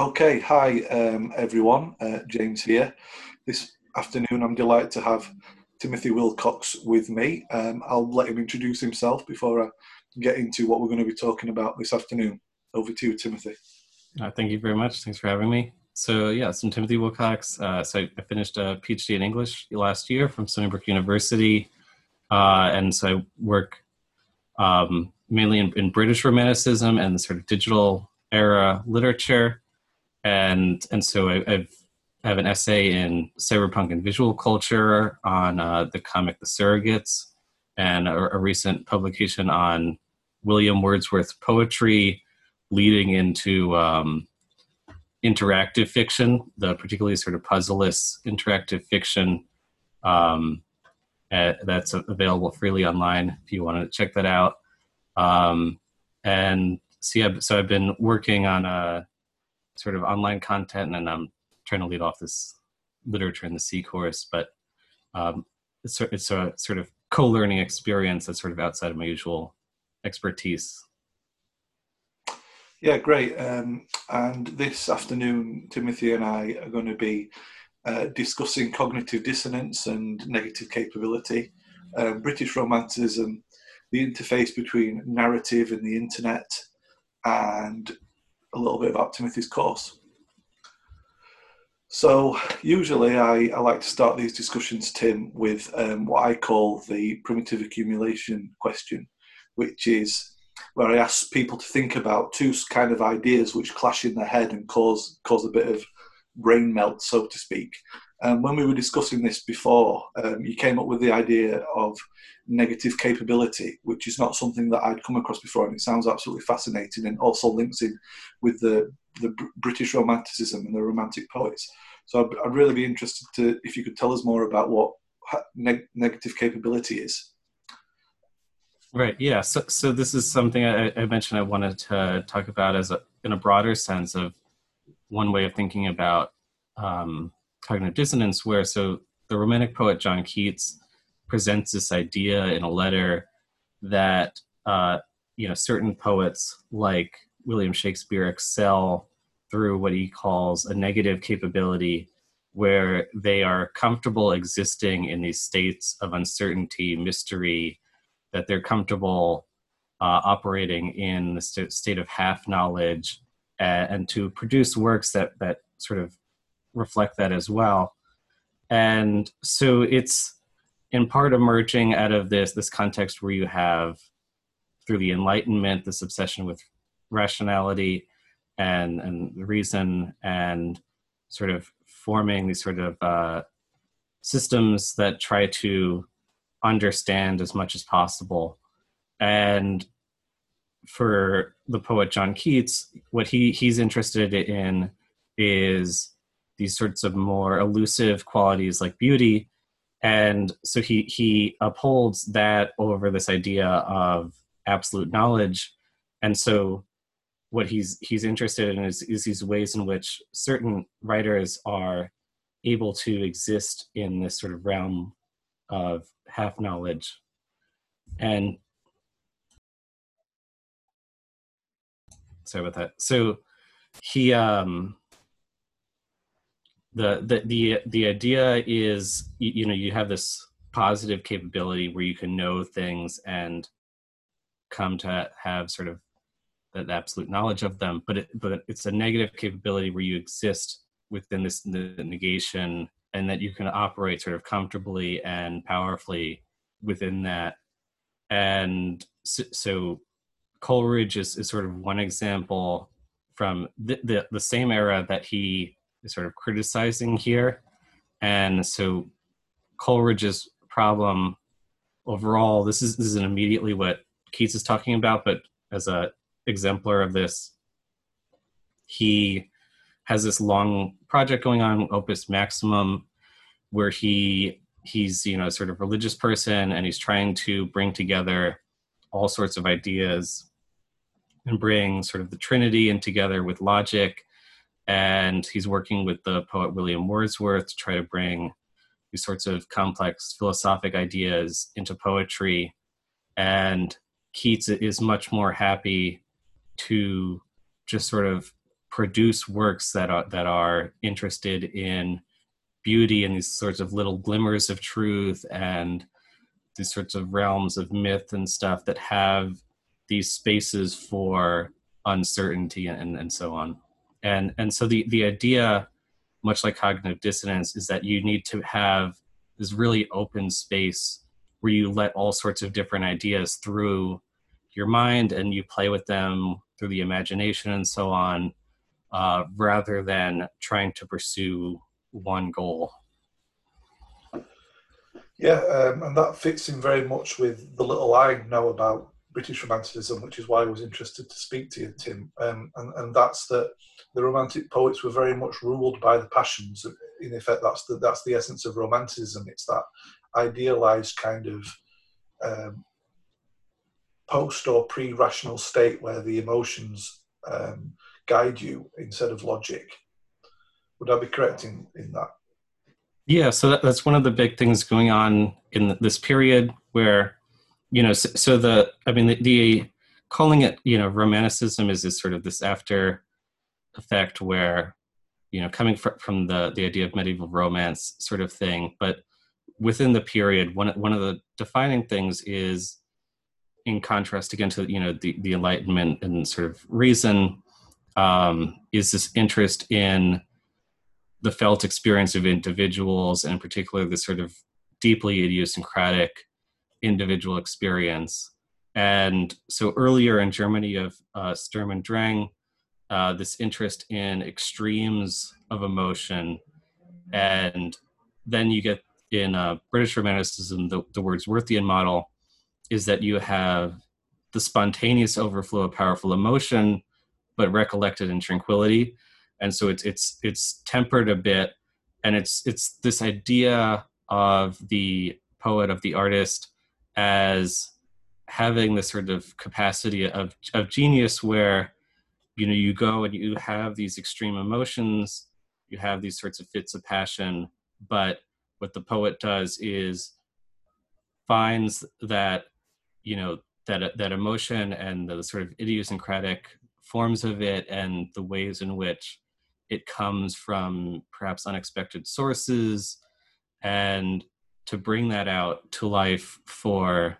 Okay, hi everyone, James here. This afternoon I'm delighted to have Timothy Wilcox with me. I'll let him introduce himself before I get into what we're going to be talking about this afternoon. Over to you, Timothy. Thank you very much. Thanks for having me. So yes, I'm Timothy Wilcox. So I finished a PhD in English last year from Stony Brook University. And so I work mainly in British Romanticism and the sort of digital era literature. And so I have an essay in Cyberpunk and Visual Culture on the comic The Surrogates, and a recent publication on William Wordsworth's poetry leading into interactive fiction, the particularly sort of puzzleless interactive fiction that's available freely online if you want to check that out. So I've been working on a sort of online content, and I'm trying to lead off this literature in the C course, but it's a sort of co-learning experience that's sort of outside of my usual expertise. Yeah, great. And this afternoon, Timothy and I are going to be discussing cognitive dissonance and negative capability, British Romanticism, the interface between narrative and the internet, and a little bit about Timothy's course. So usually I like to start these discussions, Tim, with what I call the primitive accumulation question, which is where I ask people to think about two kind of ideas which clash in their head and cause a bit of brain melt, so to speak. And when we were discussing this before, you came up with the idea of negative capability, which is not something that I'd come across before, and it sounds absolutely fascinating, and also links in with the British Romanticism and the Romantic poets. So I'd really be interested to if you could tell us more about what negative capability is. Right. Yeah. So this is something I mentioned I wanted to talk about as in a broader sense of one way of thinking about cognitive dissonance, where so the Romantic poet John Keats presents this idea in a letter that certain poets like William Shakespeare excel through what he calls a negative capability, where they are comfortable existing in these states of uncertainty, mystery, that they're comfortable operating in the state of half knowledge, and to produce works that sort of reflect that as well. And so it's in part emerging out of this context where you have, through the Enlightenment, this obsession with rationality and reason, and sort of forming these sort of systems that try to understand as much as possible. And for the poet John Keats, what he's interested in is these sorts of more elusive qualities like beauty. And so he upholds that over this idea of absolute knowledge. And so what he's interested in is these ways in which certain writers are able to exist in this sort of realm of half knowledge. And sorry about that. So he The idea is, you have this positive capability where you can know things and come to have sort of that absolute knowledge of them, but it's a negative capability where you exist within this negation, and that you can operate sort of comfortably and powerfully within that. And so Coleridge is sort of one example from the same era that he is sort of criticizing here. And so Coleridge's problem overall, this isn't immediately what Keats is talking about, but as a exemplar of this, he has this long project going on, Opus Maximum, where he's a sort of religious person, and he's trying to bring together all sorts of ideas and bring sort of the Trinity in together with logic. And he's working with the poet William Wordsworth to try to bring these sorts of complex philosophic ideas into poetry. And Keats is much more happy to just sort of produce works that are interested in beauty and these sorts of little glimmers of truth and these sorts of realms of myth and stuff that have these spaces for uncertainty and so on. And so the idea, much like cognitive dissonance, is that you need to have this really open space where you let all sorts of different ideas through your mind and you play with them through the imagination and so on, rather than trying to pursue one goal. Yeah, and that fits in very much with the little I know about British Romanticism, which is why I was interested to speak to you, Tim. And that's that the Romantic poets were very much ruled by the passions. In effect, that's the essence of Romanticism. It's that idealized kind of post or pre-rational state where the emotions guide you instead of logic. Would I be correct in that? Yeah, so that's one of the big things going on in this period where, you know, so calling it, you know, Romanticism is sort of this after effect where, you know, coming from the idea of medieval romance sort of thing. But within the period, one of the defining things is, in contrast again to, you know, the Enlightenment and sort of reason, is this interest in the felt experience of individuals, and in particular this sort of deeply idiosyncratic individual experience. And so earlier in Germany of Sturm und Drang, this interest in extremes of emotion. And then you get in British Romanticism, the Wordsworthian model is that you have the spontaneous overflow of powerful emotion, but recollected in tranquility. And so it's tempered a bit, and it's this idea of the poet, of the artist, as having this sort of capacity of genius where, you know, you go and you have these extreme emotions, you have these sorts of fits of passion, but what the poet does is finds that, you know, that emotion and the sort of idiosyncratic forms of it and the ways in which it comes from perhaps unexpected sources, and to bring that out to life for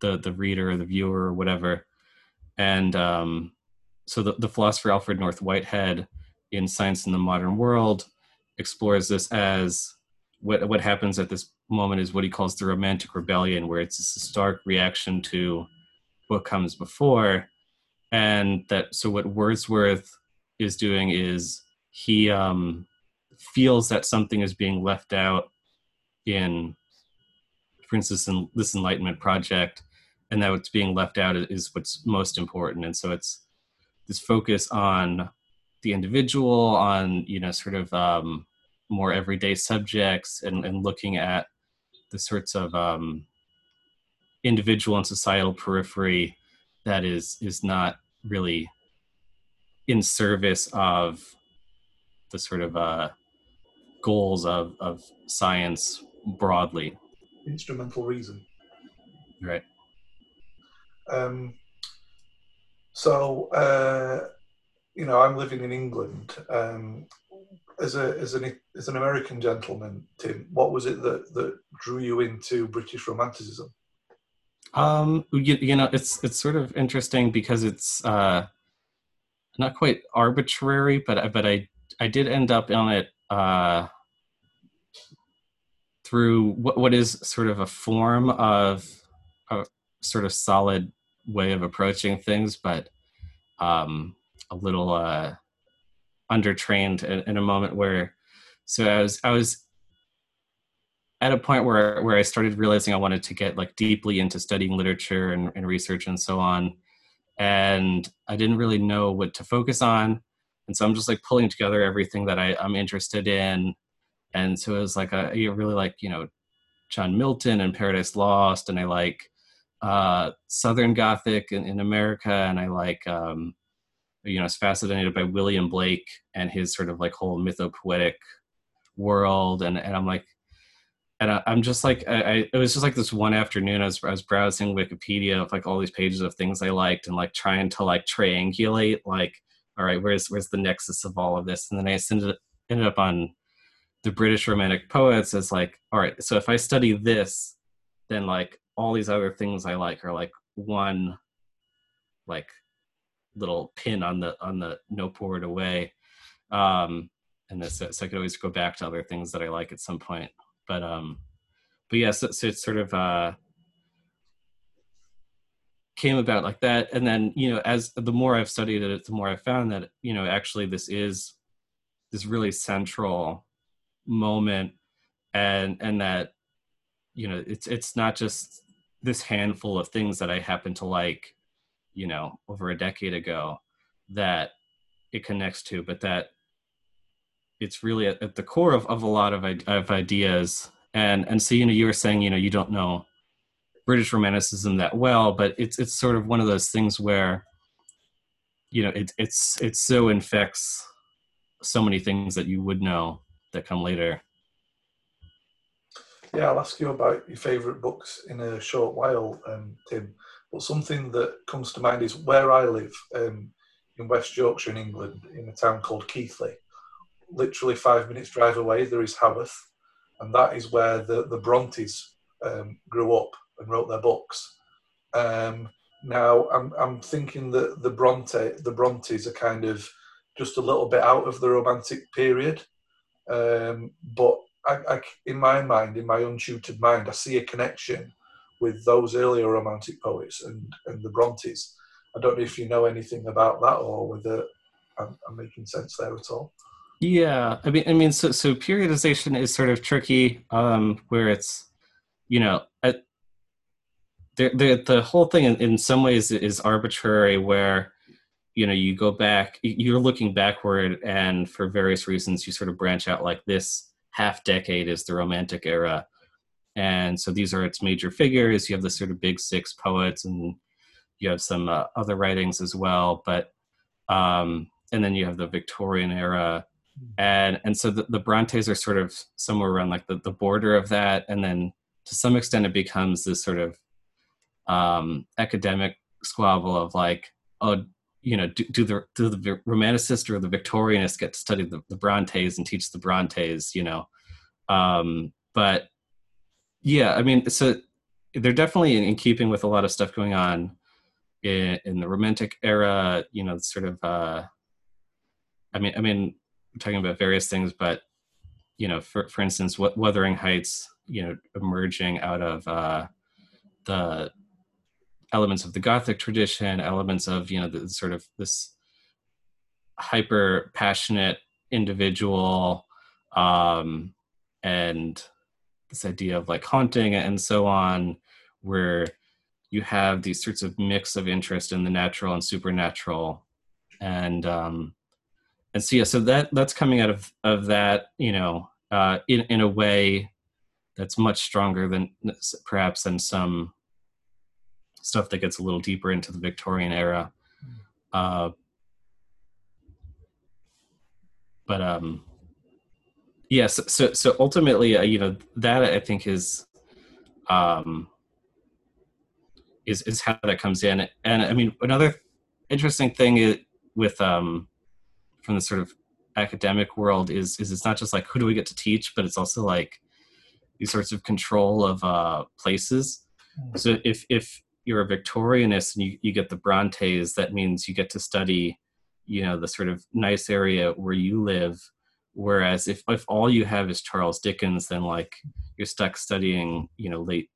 the reader or the viewer or whatever. And so the philosopher Alfred North Whitehead in Science in the Modern World explores this as what happens at this moment is what he calls the Romantic Rebellion, where it's this stark reaction to what comes before. And that, so what Wordsworth is doing is he feels that something is being left out in, for instance, in this Enlightenment project, and that what's being left out is what's most important. And so it's this focus on the individual, on, you know, sort of more everyday subjects, and looking at the sorts of individual and societal periphery that is not really in service of the sort of goals of science broadly. Instrumental reason. Right. So, you know, I'm living in England. As an American gentleman, Tim, what was it that drew you into British Romanticism? You know, it's sort of interesting because it's not quite arbitrary, but I did end up on it through what is sort of a form of a sort of solid way of approaching things, but a little undertrained in a moment where, so I was at a point where I started realizing I wanted to get like deeply into studying literature and research and so on. And I didn't really know what to focus on. And so I'm just like pulling together everything that I'm interested in. And so it was like, I really like, you know, John Milton and Paradise Lost. And I like Southern Gothic in America. And I like, you know, I was fascinated by William Blake and his sort of like whole mythopoetic world. And I'm like, and I'm just like, it was just like this one afternoon, I was browsing Wikipedia of like all these pages of things I liked and like trying to like triangulate like all right, where's the nexus of all of this? And then I ended up on the British Romantic poets as like, all right, so if I study this, then like all these other things I like are like one like little pin on the no pour it away. And this, so I could always go back to other things that I like at some point. But yeah, so it's sort of came about like that. And then, you know, as the more I've studied it, the more I found that, you know, actually this is this really central moment, and that, you know, it's not just this handful of things that I happen to like, you know, over a decade ago that it connects to, but that it's really at the core of a lot of ideas. And so, you know, you were saying, you know, you don't know British Romanticism that well, but it's sort of one of those things where, you know, it so infects so many things that you would know that come later. Yeah, I'll ask you about your favourite books in a short while, Tim. But something that comes to mind is where I live in West Yorkshire in England, in a town called Keighley. Literally 5 minutes drive away, there is Haworth, and that is where the Brontes grew up and wrote their books. Now I'm thinking that the Brontes are kind of just a little bit out of the Romantic period, but I, in my mind, in my untutored mind, I see a connection with those earlier Romantic poets and the Brontes. I don't know if you know anything about that or whether I'm making sense there at all. Yeah, I mean, so periodization is sort of tricky, where it's, you know, the whole thing in some ways is arbitrary, where, you know, you go back, you're looking backward, and for various reasons, you sort of branch out like this half decade is the Romantic era. And so these are its major figures. You have the sort of big six poets, and you have some other writings as well. But, and then you have the Victorian era. And so the Brontes are sort of somewhere around like the border of that. And then to some extent, it becomes this sort of academic squabble of like, oh, you know, do the Romanticist or the Victorianist get to study the Brontes and teach the Brontes, you know? But yeah, I mean, so they're definitely in keeping with a lot of stuff going on in the Romantic era, you know, sort of, I mean, we're talking about various things, but, you know, for instance, Wuthering Heights, you know, emerging out of the elements of the Gothic tradition, elements of, you know, the sort of this hyper passionate individual, and this idea of like haunting and so on, where you have these sorts of mix of interest in the natural and supernatural. And so, yeah, so that's coming out of that, you know, in a way that's much stronger than perhaps than some stuff that gets a little deeper into the Victorian era. Yes. So ultimately, you know, that I think is how that comes in. And I mean, another interesting thing is with, from the sort of academic world is it's not just like, who do we get to teach, but it's also like these sorts of control of, places. So if you're a Victorianist and you get the Brontes, that means you get to study, you know, the sort of nice area where you live. Whereas if all you have is Charles Dickens, then like you're stuck studying, you know, late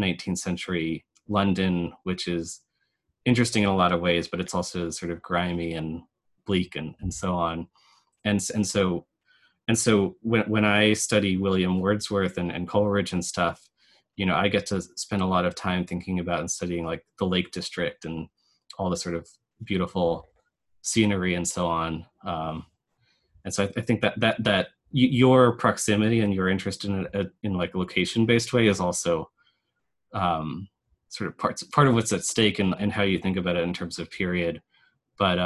19th century London, which is interesting in a lot of ways, but it's also sort of grimy and bleak and so on. And so when I study William Wordsworth and Coleridge and stuff, you know, I get to spend a lot of time thinking about and studying like the Lake District and all the sort of beautiful scenery and so on. And so I think that your proximity and your interest in like a location-based way is also sort of part of what's at stake and how you think about it in terms of period. But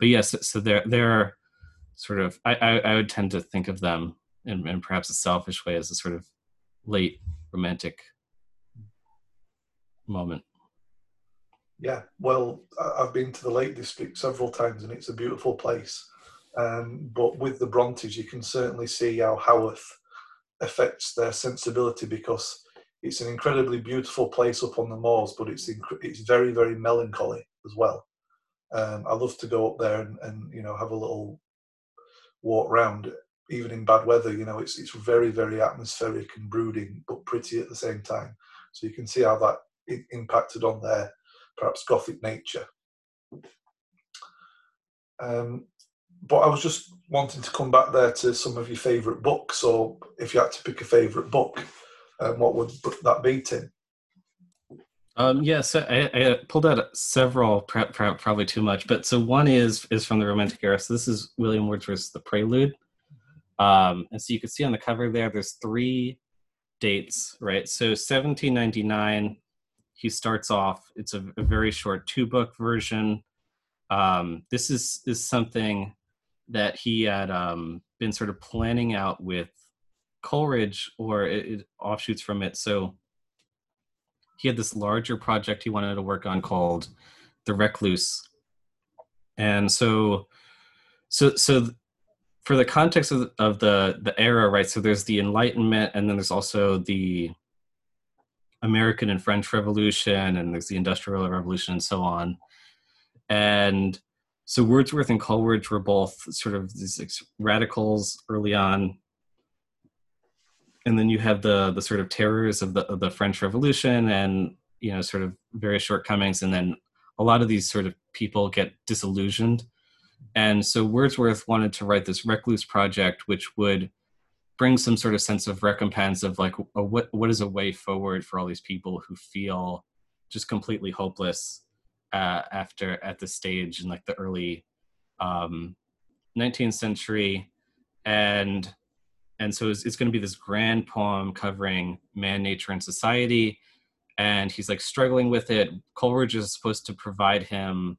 yes, so they're sort of, I would tend to think of them in perhaps a selfish way as a sort of late Romantic moment. Yeah, well, I've been to the Lake District several times and it's a beautiful place. But with the Brontes, you can certainly see how Haworth affects their sensibility, because it's an incredibly beautiful place up on the moors, but it's very, very melancholy as well. I love to go up there and you know, have a little walk round, even in bad weather. You know, it's very, very atmospheric and brooding, but pretty at the same time. So you can see how that impacted on their perhaps Gothic nature. But I was just wanting to come back there to some of your favourite books, or if you had to pick a favourite book, what would that be, Tim? Yeah, so I pulled out several, probably too much, but so one is from the Romantic era. So this is William Wordsworth's The Prelude. And so you can see on the cover there, there's three dates, right? So 1799, he starts off, it's a very short two-book version. This is something that he had been sort of planning out with Coleridge, or it offshoots from it. So he had this larger project he wanted to work on called The Recluse. And so for the context of the era, right? So there's the Enlightenment, and then there's also the American and French Revolution, and there's the Industrial Revolution, and so on. And so Wordsworth and Coleridge were both sort of these radicals early on. And then you have the sort of terrors of the French Revolution, and you know, sort of various shortcomings, and then a lot of these sort of people get disillusioned. And so Wordsworth wanted to write this Recluse project, which would bring some sort of sense of recompense of like, what is a way forward for all these people who feel just completely hopeless at this stage in like the early 19th century. And so it's going to be this grand poem covering man, nature, and society. And he's like struggling with it. Coleridge is supposed to provide him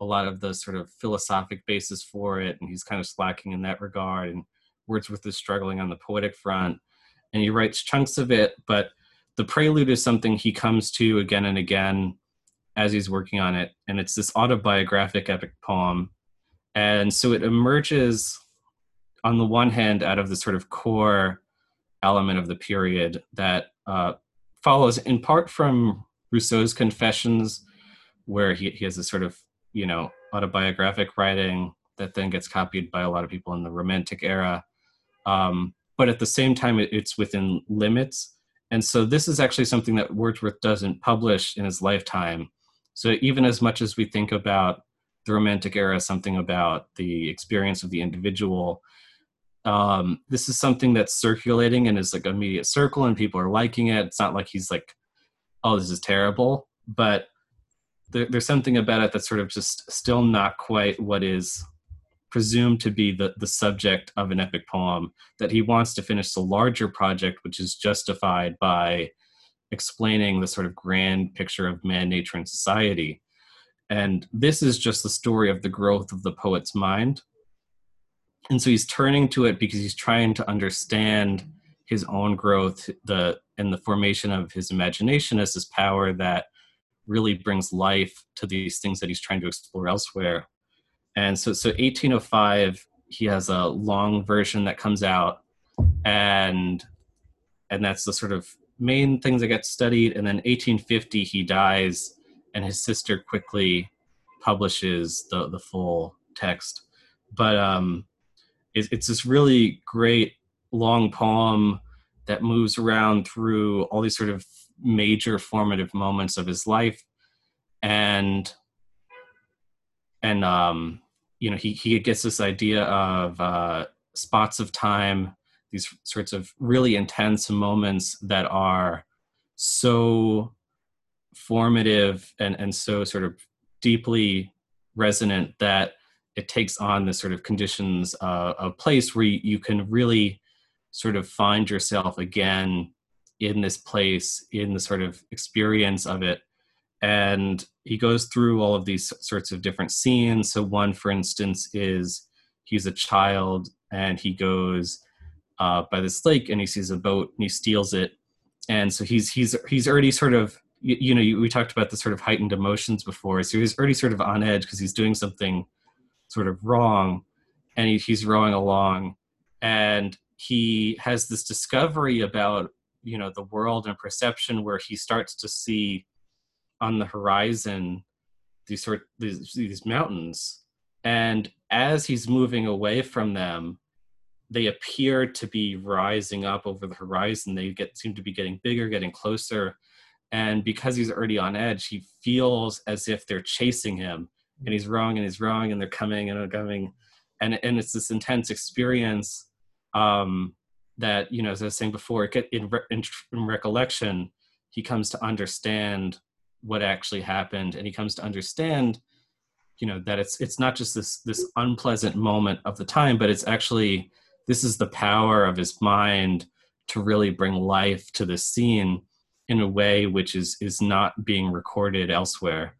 a lot of the sort of philosophic basis for it, and he's kind of slacking in that regard. And Wordsworth is struggling on the poetic front. And he writes chunks of it, but the prelude is something he comes to again and again as he's working on it. And it's this autobiographic epic poem. And so it emerges on the one hand out of the sort of core element of the period that follows in part from Rousseau's Confessions, where he has a sort of, you know, autobiographic writing that then gets copied by a lot of people in the Romantic era. But at the same time, it's within limits. And so this is actually something that Wordsworth doesn't publish in his lifetime. So even as much as we think about the Romantic era, something about the experience of the individual, this is something that's circulating in his like immediate circle, and people are liking it. It's not like he's like, oh, this is terrible, but there's something about it that's sort of just still not quite what is presumed to be the subject of an epic poem, that he wants to finish the larger project, which is justified by explaining the sort of grand picture of man, nature, and society. And this is just the story of the growth of the poet's mind. And so he's turning to it because he's trying to understand his own growth, and the formation of his imagination as this power that really brings life to these things that he's trying to explore elsewhere. And so 1805, he has a long version that comes out, and that's the sort of main things that get studied. And then 1850, he dies, and his sister quickly publishes the full text. But it's this really great long poem that moves around through all these sort of major formative moments of his life, and you know, he gets this idea of spots of time, these sorts of really intense moments that are so formative and so sort of deeply resonant that it takes on the sort of conditions of place where you can really sort of find yourself again in this place, in the sort of experience of it. And he goes through all of these sorts of different scenes. So one, for instance, is he's a child and he goes by this lake and he sees a boat and he steals it. And so he's already sort of we talked about the sort of heightened emotions before. So he's already sort of on edge because he's doing something sort of wrong, and he's rowing along, and he has this discovery about, you know, the world and perception, where he starts to see on the horizon these mountains, and as he's moving away from them, they appear to be rising up over the horizon. They seem to be getting bigger, getting closer. And because he's already on edge, he feels as if they're chasing him, and he's rowing, and they're coming and coming. And it's this intense experience that, you know, as I was saying before, in recollection, he comes to understand what actually happened. And he comes to understand, you know, that it's not just this unpleasant moment of the time, but it's actually, this is the power of his mind to really bring life to the scene in a way which is not being recorded elsewhere.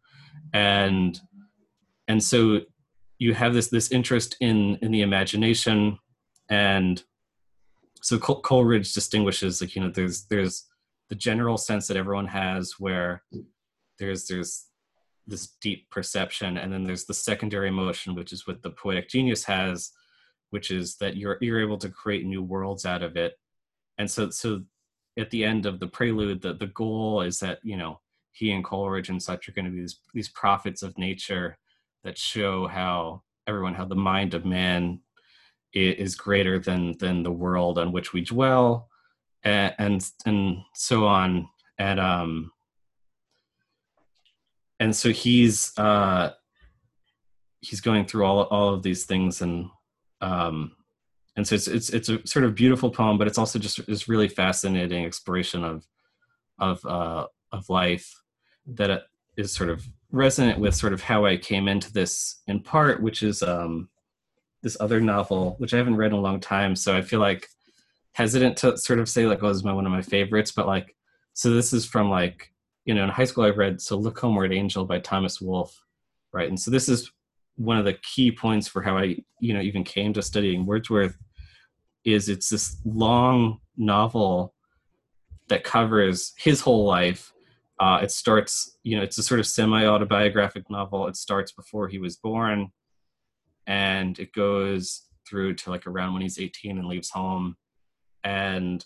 And so you have this interest in the imagination. And so Coleridge distinguishes, like, you know, there's the general sense that everyone has, where there's this deep perception, and then there's the secondary emotion, which is what the poetic genius has, which is that you're able to create new worlds out of it. And so at the end of the Prelude, the goal is that, you know, he and Coleridge and such are going to be these prophets of nature that show how the mind of man is greater than the world on which we dwell, and so on. And so he's going through all of these things, and so it's a sort of beautiful poem, but it's also just this really fascinating exploration of life that is sort of resonant with sort of how I came into this in part, which is this other novel, which I haven't read in a long time. So I feel like hesitant to sort of say, like, oh, this is one of my favorites, but like, so this is from, like, you know, in high school I read So Look Homeward, Angel by Thomas Wolfe, right? And so this is one of the key points for how I, you know, even came to studying Wordsworth, is it's this long novel that covers his whole life. It starts, you know, it's a sort of semi-autobiographic novel. It starts before he was born, and it goes through to like around when he's 18 and leaves home. And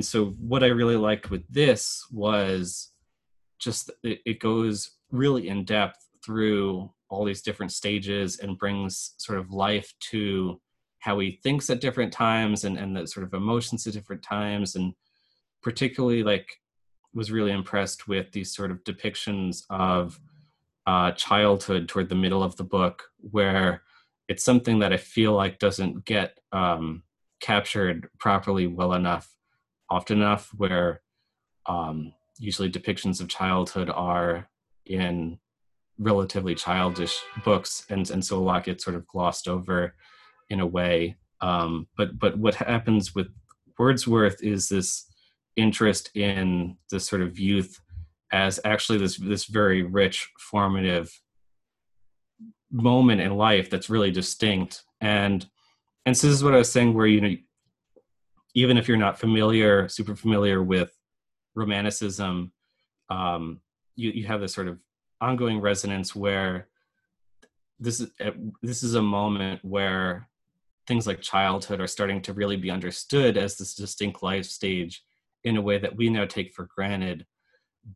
so what I really liked with this was just, it goes really in depth through all these different stages and brings sort of life to how he thinks at different times and the sort of emotions at different times. And particularly, like, was really impressed with these sort of depictions of childhood toward the middle of the book, where it's something that I feel like doesn't get captured properly well enough, often enough, where usually depictions of childhood are in relatively childish books, and so a lot gets sort of glossed over in a way. But what happens with Wordsworth is this interest in this sort of youth as actually this very rich formative moment in life that's really distinct. And so this is what I was saying, where, you know, even if you're not super familiar with Romanticism, you have this sort of ongoing resonance where this is a moment where things like childhood are starting to really be understood as this distinct life stage in a way that we now take for granted,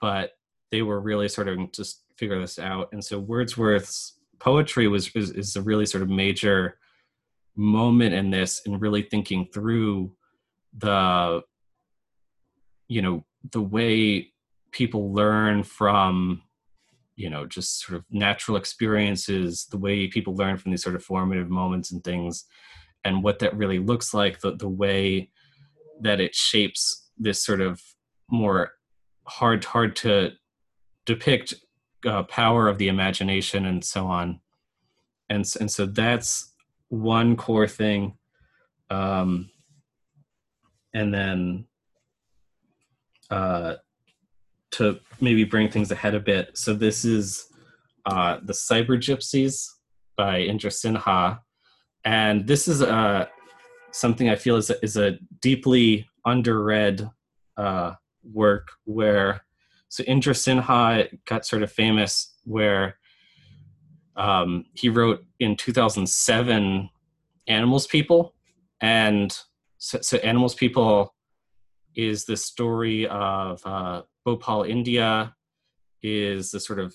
but they were really sort of just figure this out. And so Wordsworth's poetry is a really sort of major moment in this, and really thinking through the, you know, the way people learn from, you know, just sort of natural experiences, the way people learn from these sort of formative moments and things, and what that really looks like, the way that it shapes this sort of more hard to depict power of the imagination and so on. And so that's one core thing. And then to maybe bring things ahead a bit. So this is The Cyber Gypsies by Indra Sinha. And this is something I feel is a deeply underread work, where So Indra Sinha got sort of famous where he wrote in 2007 Animals People. And so Animals People is the story of Bhopal, India, is the sort of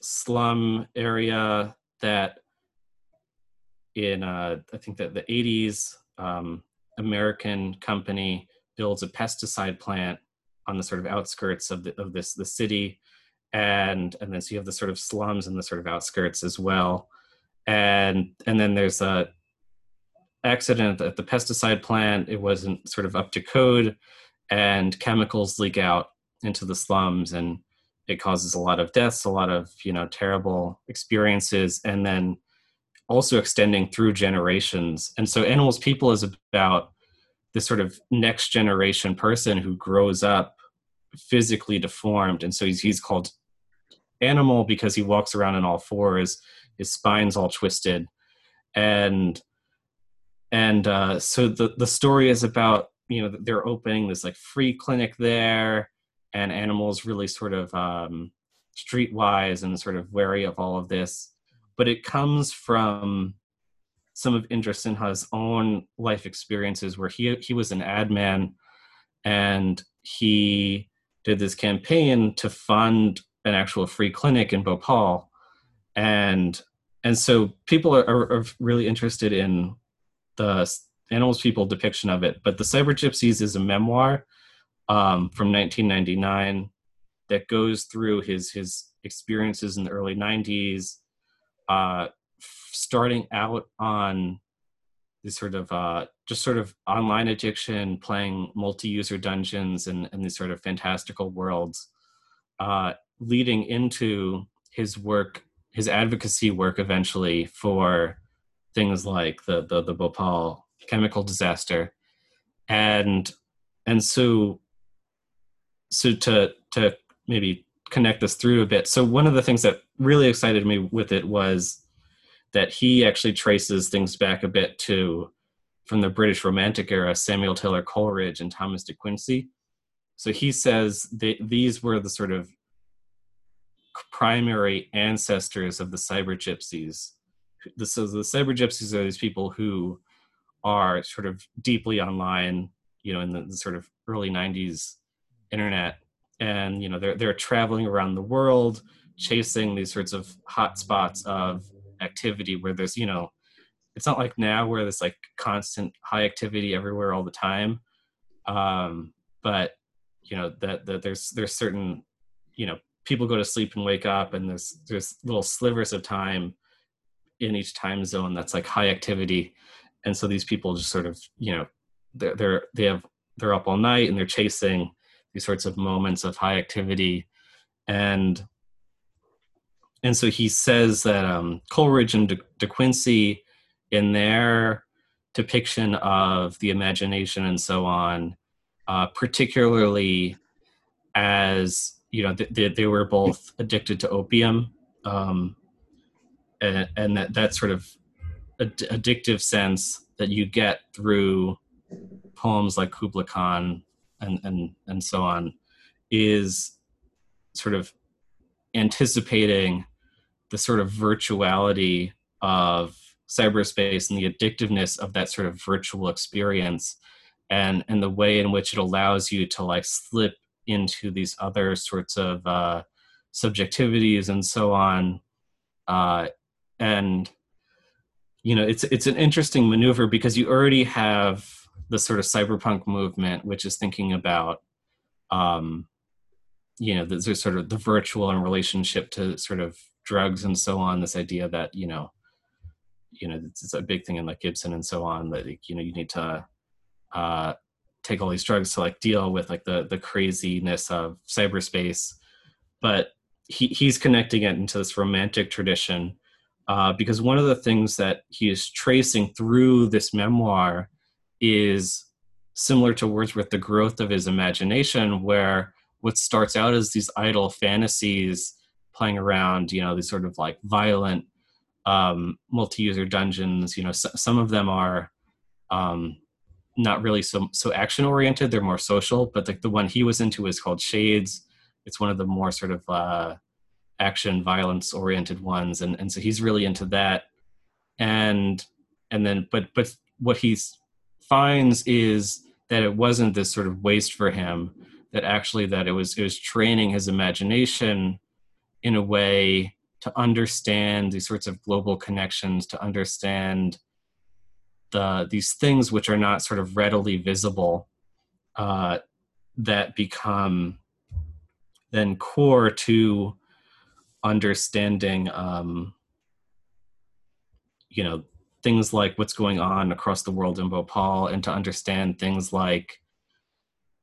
slum area that in, I think that the 80s, American company builds a pesticide plant on the sort of outskirts of the city. And then so you have the sort of slums and the sort of outskirts as well. And then there's a accident at the pesticide plant. It wasn't sort of up to code and chemicals leak out into the slums, and it causes a lot of deaths, a lot of, you know, terrible experiences, and then also extending through generations. And so Animals People is about this sort of next generation person who grows up physically deformed. And so he's called Animal because he walks around on all fours, his spine's all twisted. And so the story is about, you know, they're opening this like free clinic there, and Animal's really sort of streetwise and sort of wary of all of this. But it comes from some of Indra Sinha's own life experiences, where he was an ad man, and he did this campaign to fund an actual free clinic in Bhopal. And so people are really interested in the Animals People depiction of it. But The Cyber Gypsies is a memoir from 1999 that goes through his experiences in the early 90s, starting out on this sort of just sort of online addiction, playing multi-user dungeons and these sort of fantastical worlds, leading into his work, his advocacy work eventually for things like the Bhopal chemical disaster. And so to maybe connect this through a bit. So one of the things that really excited me with it was that he actually traces things back a bit to, from the British Romantic era, Samuel Taylor Coleridge and Thomas De Quincey. So he says these were the sort of primary ancestors of the Cyber Gypsies. So the Cyber Gypsies are these people who are sort of deeply online, you know, in the sort of early 90s internet. And, you know, they're traveling around the world, chasing these sorts of hot spots of activity where there's, you know, it's not like now where there's like constant high activity everywhere all the time. But, you know, that there's certain, you know, people go to sleep and wake up, and there's little slivers of time in each time zone that's like high activity. And so these people just sort of, you know, they're up all night and they're chasing these sorts of moments of high activity. And so he says that Coleridge and De Quincey, in their depiction of the imagination and so on, particularly as, you know, they were both addicted to opium, and that sort of addictive sense that you get through poems like Kubla Khan and so on, is sort of anticipating the sort of virtuality of cyberspace and the addictiveness of that sort of virtual experience, and the way in which it allows you to like slip into these other sorts of subjectivities and so on. And, you know, it's an interesting maneuver because you already have the sort of cyberpunk movement, which is thinking about, you know, there's sort of the virtual in relationship to sort of drugs and so on, this idea that, you know, it's a big thing in like Gibson and so on, that, you know, you need to take all these drugs to like deal with like the craziness of cyberspace. But he's connecting it into this romantic tradition, because one of the things that he is tracing through this memoir is similar to Wordsworth, the growth of his imagination, where what starts out as these idle fantasies playing around, you know, these sort of like violent multi-user dungeons, you know, some of them are not really so action-oriented, they're more social, but the one he was into is called Shades, It's one of the more sort of action violence oriented ones, and so he's really into that. And then but what he finds is that it wasn't this sort of waste for him, that actually that it was training his imagination in a way to understand these sorts of global connections, to understand these things which are not sort of readily visible, that become then core to understanding, things like what's going on across the world in Bhopal, and to understand things like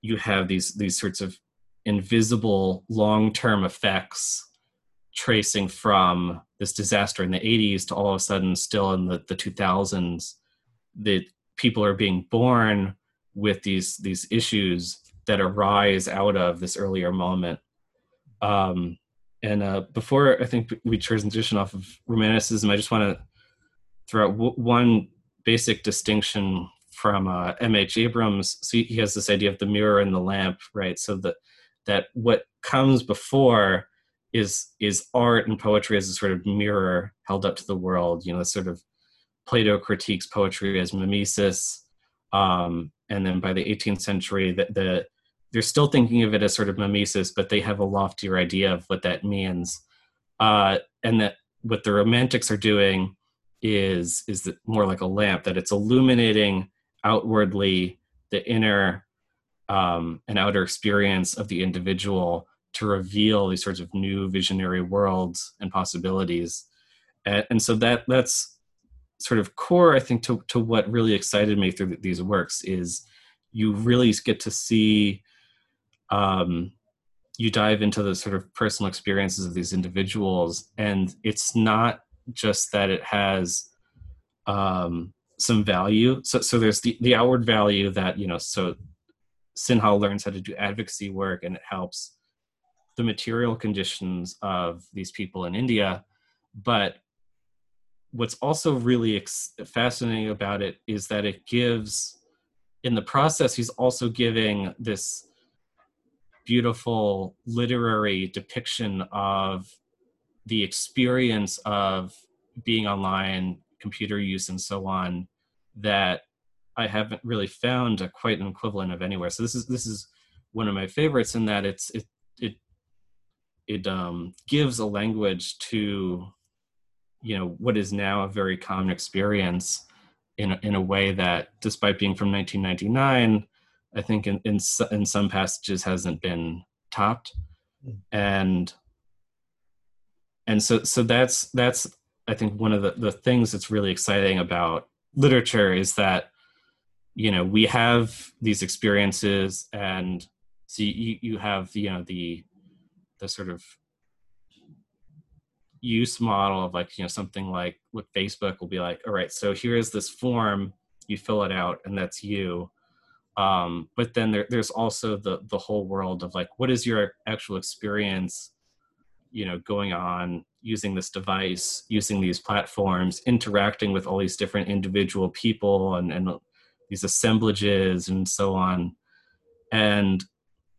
you have these sorts of invisible long-term effects tracing from this disaster in the 80s to all of a sudden still in the 2000s, that people are being born with these issues that arise out of this earlier moment. And before I think we transition off of Romanticism, I just want to throw out one basic distinction from M.H. Abrams. So he has this idea of the mirror and the lamp, right? So that what comes before is art and poetry as a sort of mirror held up to the world. Sort of Plato critiques poetry as mimesis. And then by the 18th century, they're still thinking of it as sort of mimesis, but they have a loftier idea of what that means. And that what the Romantics are doing is more like a lamp, that it's illuminating outwardly the inner and outer experience of the individual to reveal these sorts of new visionary worlds and possibilities. And so that's sort of core, I think, to what really excited me through these works, is you really get to see, you dive into the sort of personal experiences of these individuals. And it's not just that it has some value. So there's the outward value that, so Sinha learns how to do advocacy work, and it helps the material conditions of these people in India. But what's also really fascinating about it is that it gives, in the process, he's also giving this beautiful literary depiction of the experience of being online, computer use, and so on, that I haven't really found a quite an equivalent of anywhere. So this is one of my favorites, in that it gives a language to what is now a very common experience in a way that, despite being from 1999, I think in some passages hasn't been topped. And so that's I think one of the things that's really exciting about literature, is that, we have these experiences, and so you have, the sort of use model of like, something like what Facebook will be like, all right, so here is this form, you fill it out, and that's you. But then there's also the whole world of like, what is your actual experience, going on, using this device, using these platforms, interacting with all these different individual people and these assemblages and so on. And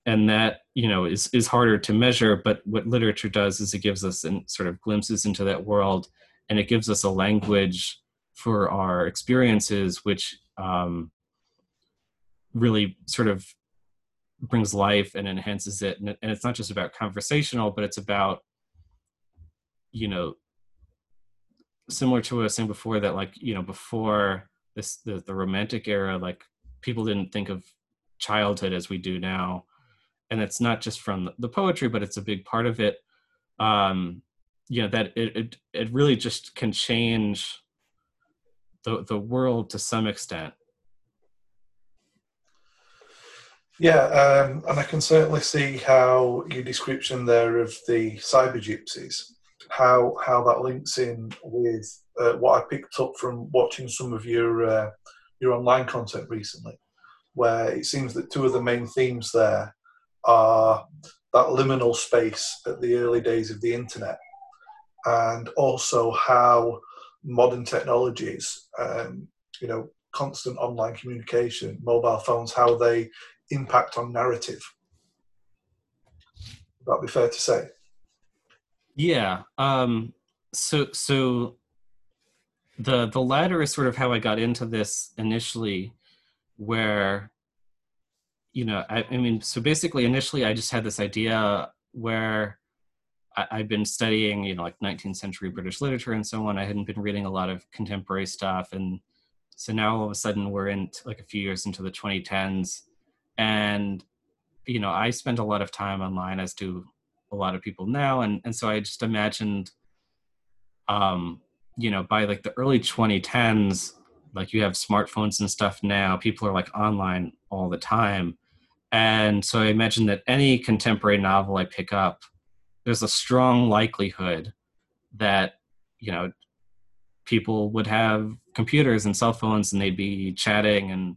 that, is harder to measure, but what literature does is it gives us sort of glimpses into that world, and it gives us a language for our experiences, which really sort of brings life and enhances it. And it's not just about conversational, but it's about, similar to what I was saying before, that like, before this, the Romantic era, like people didn't think of childhood as we do now. And it's not just from the poetry, but it's a big part of it. That it really just can change the world to some extent. Yeah, and I can certainly see how your description there of the Cyber Gypsies, how that links in with what I picked up from watching some of your online content recently, where it seems that two of the main themes there are that liminal space at the early days of the internet, and also how modern technologies, constant online communication, mobile phones, how they impact on narrative. Would that be fair to say? Yeah. So the latter is sort of how I got into this initially, where, you know, I mean, so basically initially I just had this idea where I'd been studying, you know, like 19th century British literature and so on. I hadn't been reading a lot of contemporary stuff. And so now all of a sudden we're in like a few years into the 2010s. And, you know, I spent a lot of time online, as do a lot of people now. And so I just imagined, you know, by like the early 2010s, like you have smartphones and stuff now, people are like online all the time. And so I imagine that any contemporary novel I pick up, there's a strong likelihood that, you know, people would have computers and cell phones and they'd be chatting and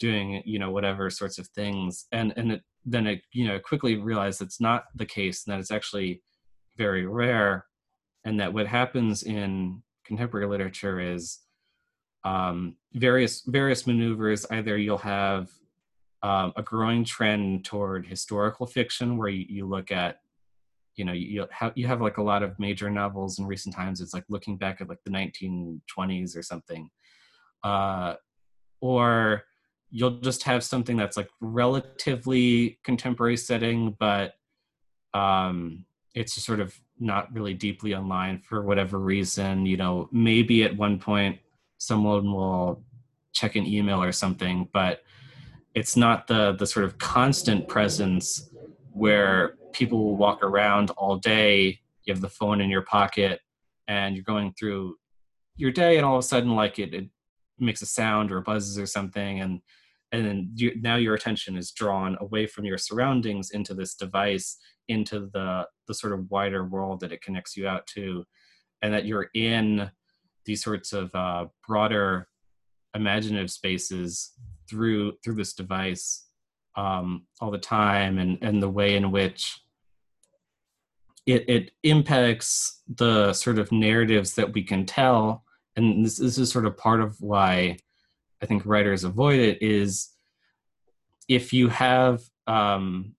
doing, you know, whatever sorts of things. And then you know, quickly realized it's not the case and that it's actually very rare. And that what happens in contemporary literature is various maneuvers. Either you'll have a growing trend toward historical fiction where you look at, you know, you have like a lot of major novels in recent times. It's like looking back at like the 1920s or something. Or you'll just have something that's like relatively contemporary setting, but it's just sort of not really deeply online for whatever reason. You know, maybe at one point someone will check an email or something, but it's not the sort of constant presence where people will walk around all day, you have the phone in your pocket, and you're going through your day, and all of a sudden, like, it makes a sound or buzzes or something, and then now your attention is drawn away from your surroundings into this device, into the sort of wider world that it connects you out to, and that you're in these sorts of broader imaginative spaces through this device all the time, and the way in which it impacts the sort of narratives that we can tell. And this is sort of part of why I think writers avoid it, is if you have, and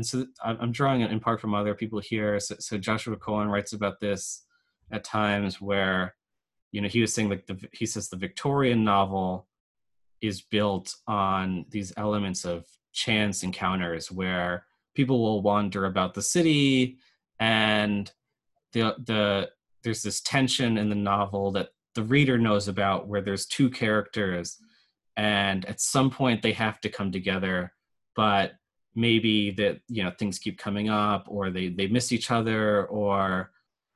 so I'm drawing it in part from other people here. So Joshua Cohen writes about this at times where, you know, he was saying like he says the Victorian novel is built on these elements of chance encounters where people will wander about the city, and there's this tension in the novel that the reader knows about where there's two characters, and at some point they have to come together, but maybe that, you know, things keep coming up, or they miss each other, or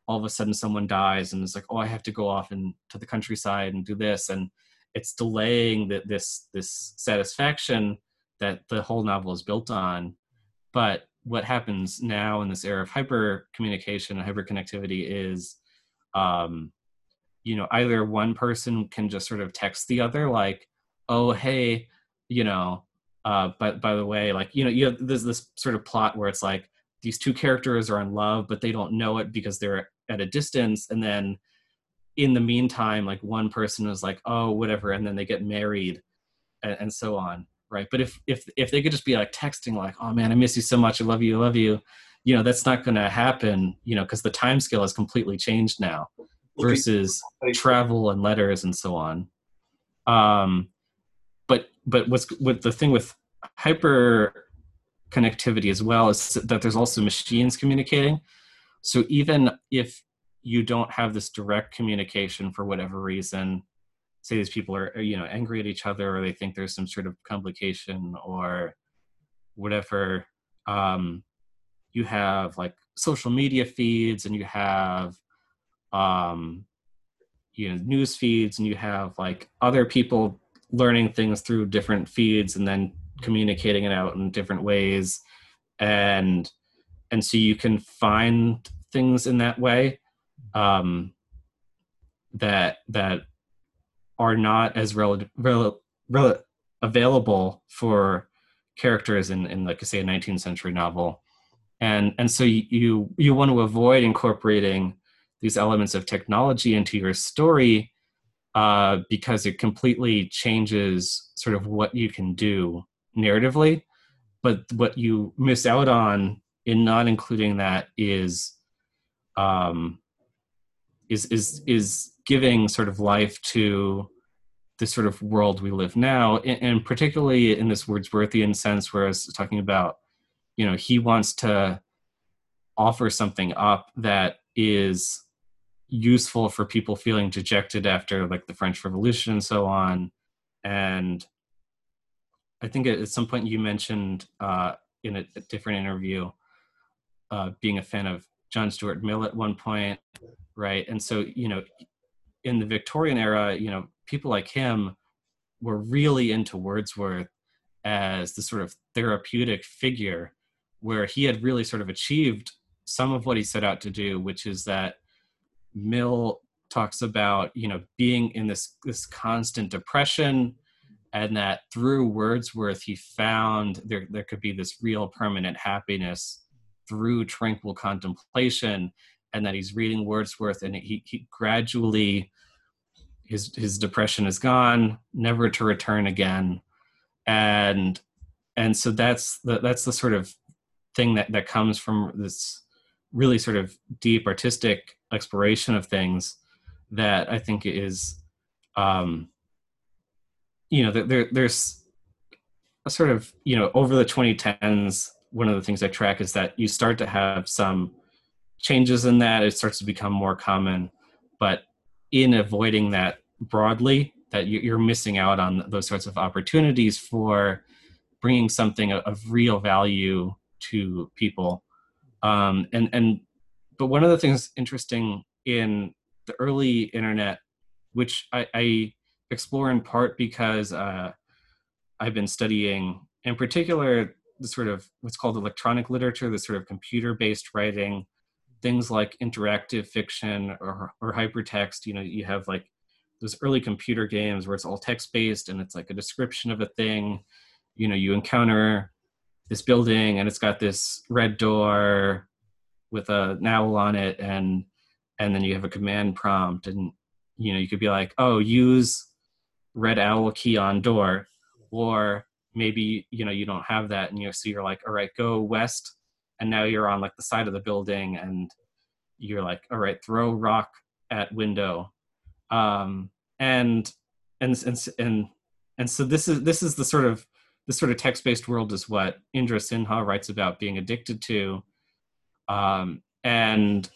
all of a sudden someone dies and it's like, oh, I have to go off into the countryside and do this, and it's delaying this satisfaction that the whole novel is built on. But what happens now in this era of hyper communication and hyper connectivity is, you know, either one person can just sort of text the other, like, oh, hey, you know, but by the way, like, you know, you have this sort of plot where it's like these two characters are in love, but they don't know it because they're at a distance, and then in the meantime, like one person is like, oh, whatever, and then they get married, and so on, right? But if they could just be like texting, like, oh man, I miss you so much, I love you, you know, that's not going to happen, you know, because the time scale has completely changed now versus travel and letters and so on. But what's with the thing with hyper connectivity as well is that there's also machines communicating. So even if you don't have this direct communication for whatever reason, say these people are, you know, angry at each other, or they think there's some sort of complication or whatever, you have like social media feeds, and you have, you know, news feeds, and you have like other people learning things through different feeds and then communicating it out in different ways. And so you can find things in that way that are not as available for characters in like, say, a 19th century novel, and so you want to avoid incorporating these elements of technology into your story because it completely changes sort of what you can do narratively, but what you miss out on in not including that is giving sort of life to the sort of world we live now, and particularly in this Wordsworthian sense, where I was talking about, you know, he wants to offer something up that is useful for people feeling dejected after, like, the French Revolution and so on. And I think at some point you mentioned in a different interview being a fan of John Stuart Mill at one point, right? And so, you know, in the Victorian era, you know, people like him were really into Wordsworth as the sort of therapeutic figure, where he had really sort of achieved some of what he set out to do, which is that Mill talks about, you know, being in this constant depression, and that through Wordsworth he found there could be this real permanent happiness through tranquil contemplation, and that he's reading Wordsworth and he gradually, his depression is gone, never to return again. And so that's the sort of thing that comes from this really sort of deep artistic exploration of things that I think is, you know, there's a sort of, you know, over the 2010s, one of the things I track is that you start to have some changes in that. It starts to become more common, but in avoiding that broadly, that you're missing out on those sorts of opportunities for bringing something of real value to people. But one of the things interesting in the early internet, which I explore in part because I've been studying, in particular, the sort of what's called electronic literature, the sort of computer-based writing, things like interactive fiction or hypertext. You know, you have like those early computer games where it's all text-based and it's like a description of a thing. You know, you encounter this building and it's got this red door with an owl on it, and then you have a command prompt, and, you know, you could be like, oh, use red owl key on door, or maybe, you know, you don't have that, and, you know, so you're like, all right, go west, and now you're on like the side of the building, and you're like, all right, throw rock at window, and so this is the sort of text-based world is what Indra Sinha writes about being addicted to. And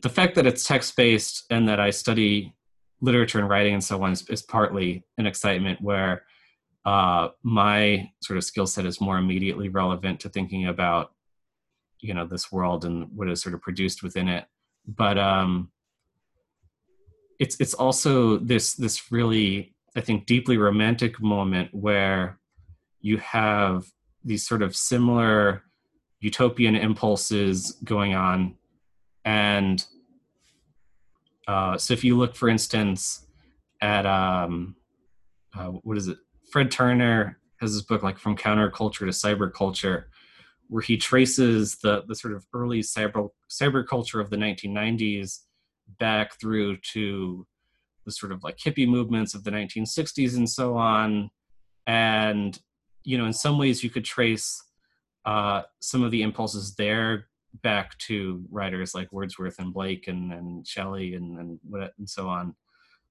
the fact that it's text-based and that I study literature and writing and so on is partly an excitement where my sort of skill set is more immediately relevant to thinking about, you know, this world and what is sort of produced within it. But it's also this really, I think, deeply romantic moment where you have these sort of similar utopian impulses going on. And so if you look, for instance, at, what is it? Fred Turner has this book, like, From Counterculture to Cyberculture, where he traces the sort of early cyberculture of the 1990s back through to the sort of like hippie movements of the 1960s and so on. And, you know, in some ways you could trace some of the impulses there back to writers like Wordsworth and Blake and Shelley and so on.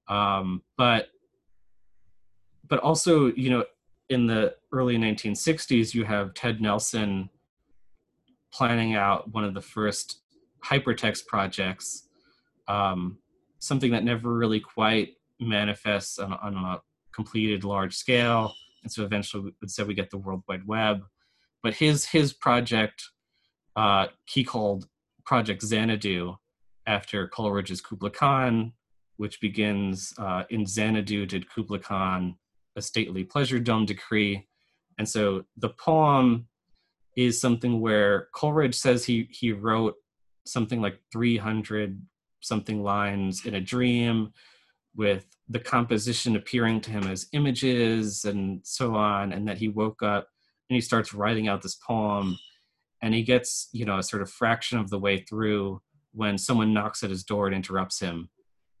But also, you know, in the early 1960s, you have Ted Nelson planning out one of the first hypertext projects, something that never really quite manifests on a completed large scale. And so eventually, instead, we get the World Wide Web. But his project, he called Project Xanadu, after Coleridge's Kubla Khan, which begins, in Xanadu did Kubla Khan a stately pleasure dome decree. And so the poem is something where Coleridge says he wrote something like 300 something lines in a dream, with the composition appearing to him as images and so on, and that he woke up and he starts writing out this poem, and he gets, you know, a sort of fraction of the way through when someone knocks at his door and interrupts him,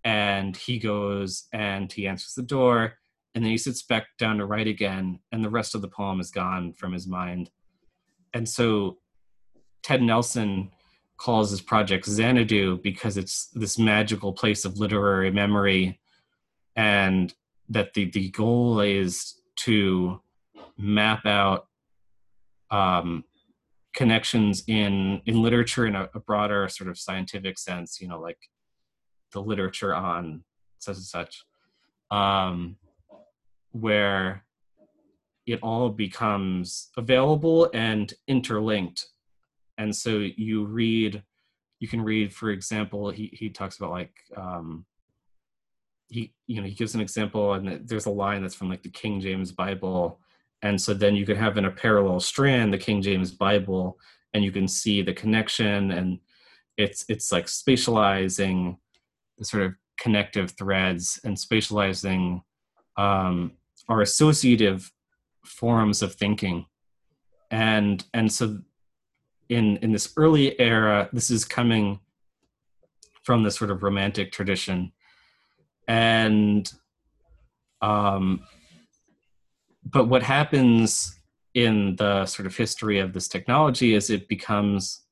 and he goes and he answers the door, and then he sits back down to write again, and the rest of the poem is gone from his mind. And so Ted Nelson calls his project Xanadu because it's this magical place of literary memory, and that the goal is to map out connections in literature in a broader sort of scientific sense, you know, like the literature on such and such, where it all becomes available and interlinked. And so you can read, for example, he talks about like, he gives an example, and there's a line that's from like the King James Bible. And so then you can have in a parallel strand, the King James Bible, and you can see the connection, and it's like spatializing the sort of connective threads and spatializing our associative forms of thinking. And so in this early era, this is coming from the sort of romantic tradition. And, but what happens in the sort of history of this technology is it becomes,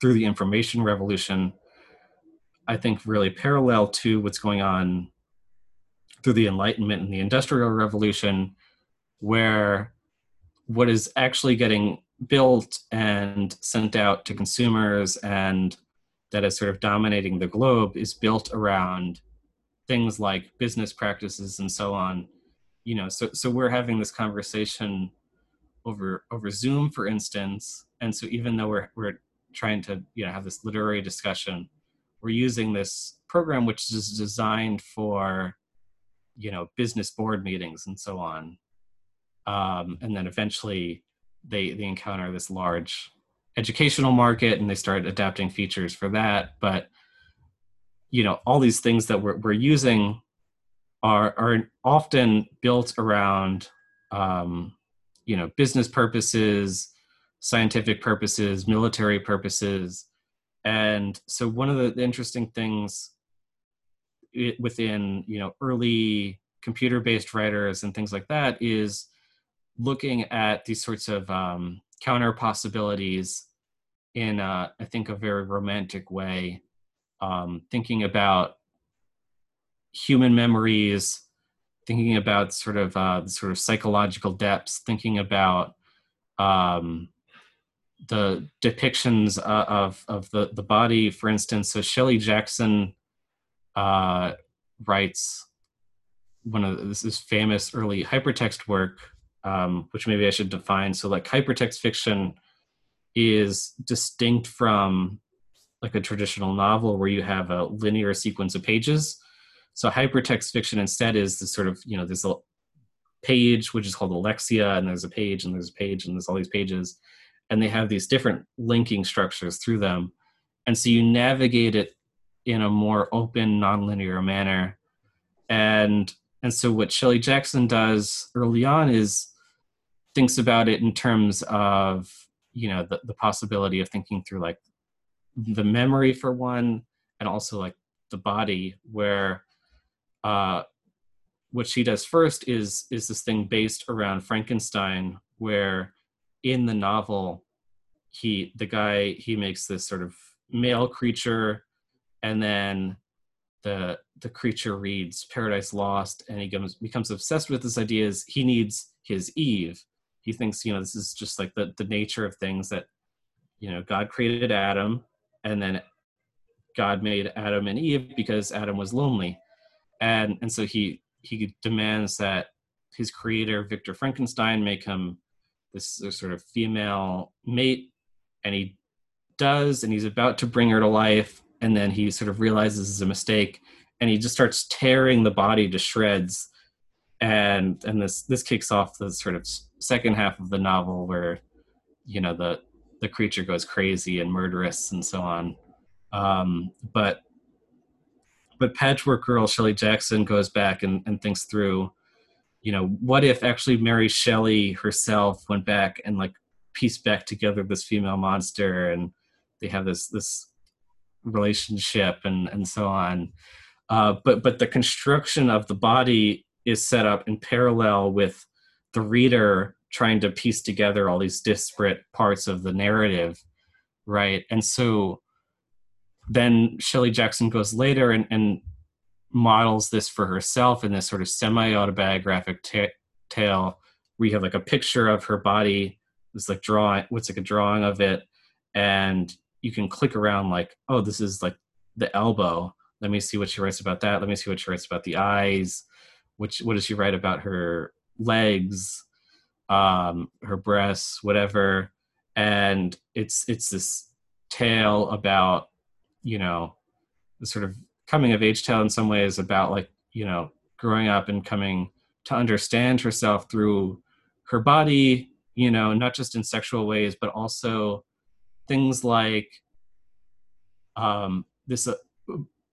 through the information revolution, I think really parallel to what's going on through the Enlightenment and the Industrial Revolution, where what is actually getting built and sent out to consumers and that is sort of dominating the globe is built around things like business practices and so on. You know, so we're having this conversation over Zoom, for instance. And so even though we're trying to, you know, have this literary discussion, we're using this program which is designed for, you know, business board meetings and so on. And then eventually they encounter this large educational market and they start adapting features for that. But, you know, all these things that we're using are often built around, you know, business purposes, scientific purposes, military purposes. And so one of the interesting things within, you know, early computer-based writers and things like that is looking at these sorts of counter possibilities in, I think, a very romantic way, thinking about human memories, thinking about sort of psychological depths, thinking about the depictions of the body, for instance. So Shelley Jackson writes one of this famous early hypertext work, which maybe I should define. So like hypertext fiction is distinct from like a traditional novel where you have a linear sequence of pages. So hypertext fiction instead is this sort of, you know, there's a page, which is called Alexia, and there's a page, and there's a page, and there's all these pages. And they have these different linking structures through them. And so you navigate it in a more open, nonlinear manner. And so what Shelley Jackson does early on is thinks about it in terms of, you know, the possibility of thinking through like the memory for one, and also like the body, where what she does first is this thing based around Frankenstein, where in the novel, the guy makes this sort of male creature, and then the creature reads Paradise Lost, and he becomes obsessed with this idea is he needs his Eve. He thinks, you know, this is just like the nature of things, that, you know, God created Adam, and then God made Adam and Eve because Adam was lonely. And so he demands that his creator, Victor Frankenstein, make him this sort of female mate, and he does, and he's about to bring her to life, and then he sort of realizes it's a mistake, and he just starts tearing the body to shreds, and this kicks off the sort of second half of the novel, where, you know, the creature goes crazy and murderous and so on. But Patchwork Girl, Shelley Jackson, goes back and thinks through, you know, what if actually Mary Shelley herself went back and like pieced back together this female monster, and they have this relationship and so on. But the construction of the body is set up in parallel with the reader trying to piece together all these disparate parts of the narrative, right? And so then Shelley Jackson goes later and models this for herself in this sort of semi-autobiographic tale where you have like a picture of her body. It's like a drawing of it, and you can click around like, oh, this is like the elbow. Let me see what she writes about that. Let me see what she writes about the eyes. What does she write about her legs, her breasts, whatever. And it's this tale about, you know, the sort of coming of age tale in some ways about like, you know, growing up and coming to understand herself through her body, you know, not just in sexual ways, but also things like this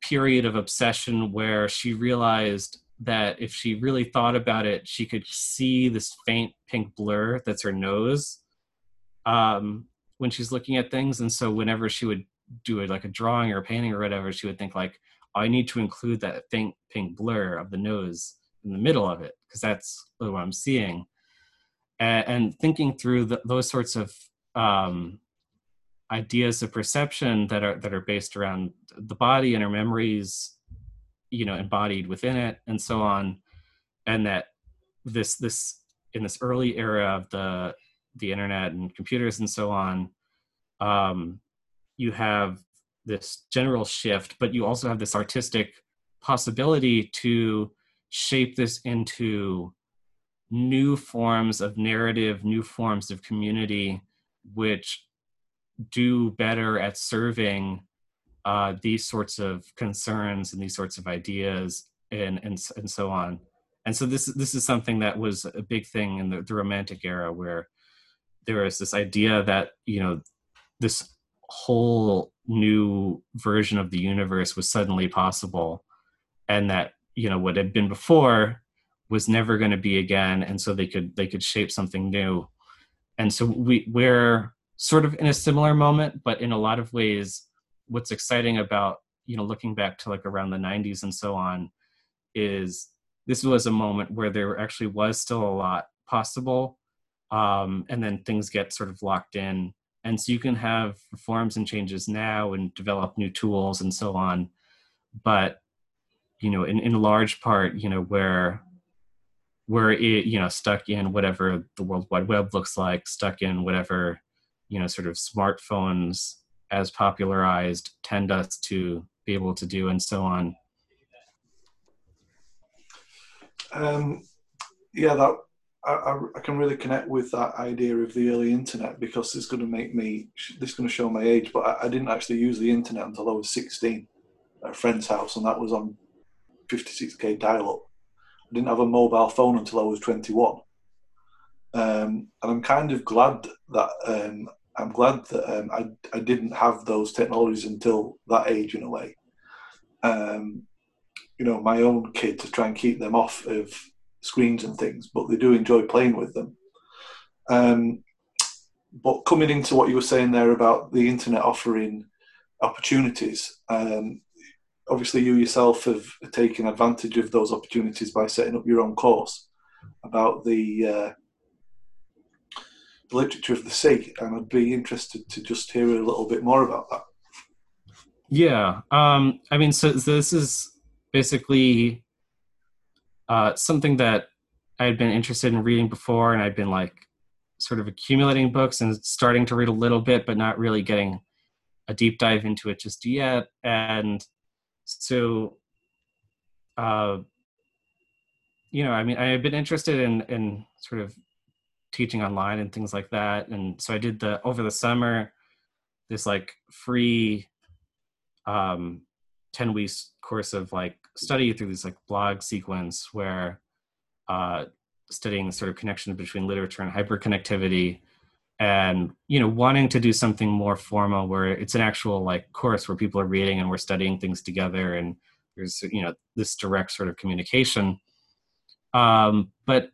period of obsession where she realized that if she really thought about it, she could see this faint pink blur that's her nose when she's looking at things. And so whenever she would do it like a drawing or a painting or whatever, she would think like, oh, I need to include that faint pink blur of the nose in the middle of it because that's what I'm seeing. And thinking through those sorts of ideas of perception that are based around the body and her memories, you know, embodied within it and so on. And that this in this early era of the internet and computers and so on, you have this general shift, but you also have this artistic possibility to shape this into new forms of narrative, new forms of community, which do better at serving these sorts of concerns and these sorts of ideas and so on. And so this is something that was a big thing in the Romantic era, where there was this idea that, you know, this whole new version of the universe was suddenly possible, and that, you know, what had been before was never going to be again. And so they could shape something new. And so we're sort of in a similar moment, but in a lot of ways, what's exciting about, you know, looking back to like around the 90s and so on, is this was a moment where there actually was still a lot possible. And then things get sort of locked in. And so you can have reforms and changes now and develop new tools and so on. But, you know, in large part, you know, where it, you know, stuck in whatever the World Wide Web looks like, stuck in whatever, you know, sort of smartphones as popularized tend us to be able to do and so on. I can really connect with that idea of the early internet, because it's going to make me, this is going to show my age, but I didn't actually use the internet until I was 16 at a friend's house, and that was on 56k dial-up. I didn't have a mobile phone until I was 21. And I'm kind of glad that I didn't have those technologies until that age, in a way. You know, my own kid, to try and keep them off of screens and things, but they do enjoy playing with them. But coming into what you were saying there about the internet offering opportunities, obviously you yourself have taken advantage of those opportunities by setting up your own course about the literature of the sea, and I'd be interested to just hear a little bit more about that. Yeah, I mean, so this is basically something that I had been interested in reading before, and I'd been like sort of accumulating books and starting to read a little bit, but not really getting a deep dive into it just yet. And so, you know, I mean, I had been interested in sort of teaching online and things like that. And so I did over the summer, this like free 10 weeks course of like study through this like blog sequence where studying sort of connections between literature and hyperconnectivity, and, you know, wanting to do something more formal where it's an actual like course where people are reading and we're studying things together. And there's, you know, this direct sort of communication. But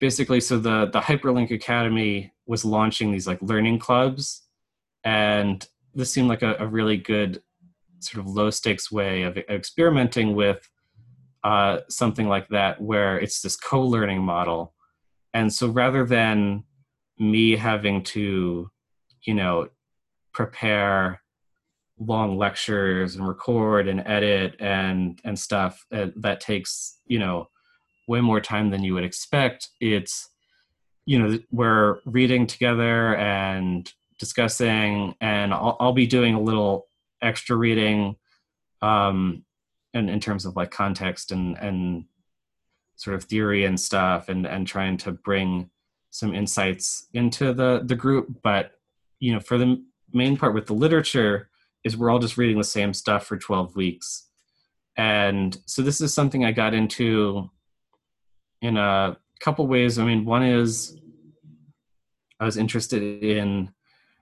basically, so the Hyperlink Academy was launching these like learning clubs, and this seemed like a really good sort of low stakes way of experimenting with something like that, where it's this co-learning model. And so rather than me having to, you know, prepare long lectures and record and edit and stuff that takes, you know, way more time than you would expect, it's, you know, we're reading together and discussing, and I'll be doing a little extra reading and in terms of like context and sort of theory and stuff, and trying to bring some insights into the group. But, you know, for the main part with the literature is we're all just reading the same stuff for 12 weeks. And so this is something I got into in a couple ways. I mean, one is I was interested in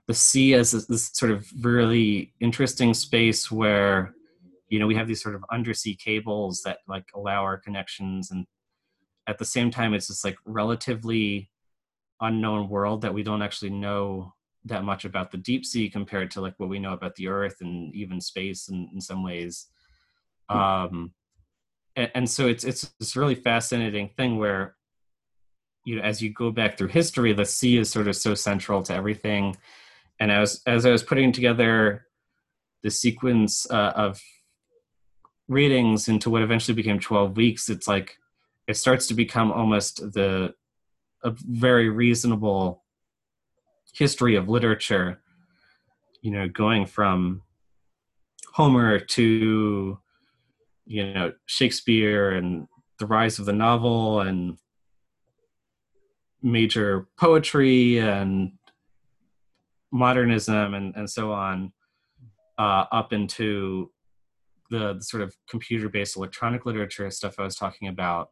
the sea as this sort of really interesting space where, you know, we have these sort of undersea cables that like allow our connections, and at the same time it's this like relatively unknown world that we don't actually know that much about the deep sea compared to like what we know about the earth and even space in some ways. And so it's this really fascinating thing where, you know, as you go back through history, the sea is sort of so central to everything. And as I was putting together the sequence of readings into what eventually became 12 weeks, it's like, it starts to become almost a very reasonable history of literature, you know, going from Homer to, you know, Shakespeare and the rise of the novel and major poetry and modernism and so on, up into the sort of computer-based electronic literature stuff I was talking about,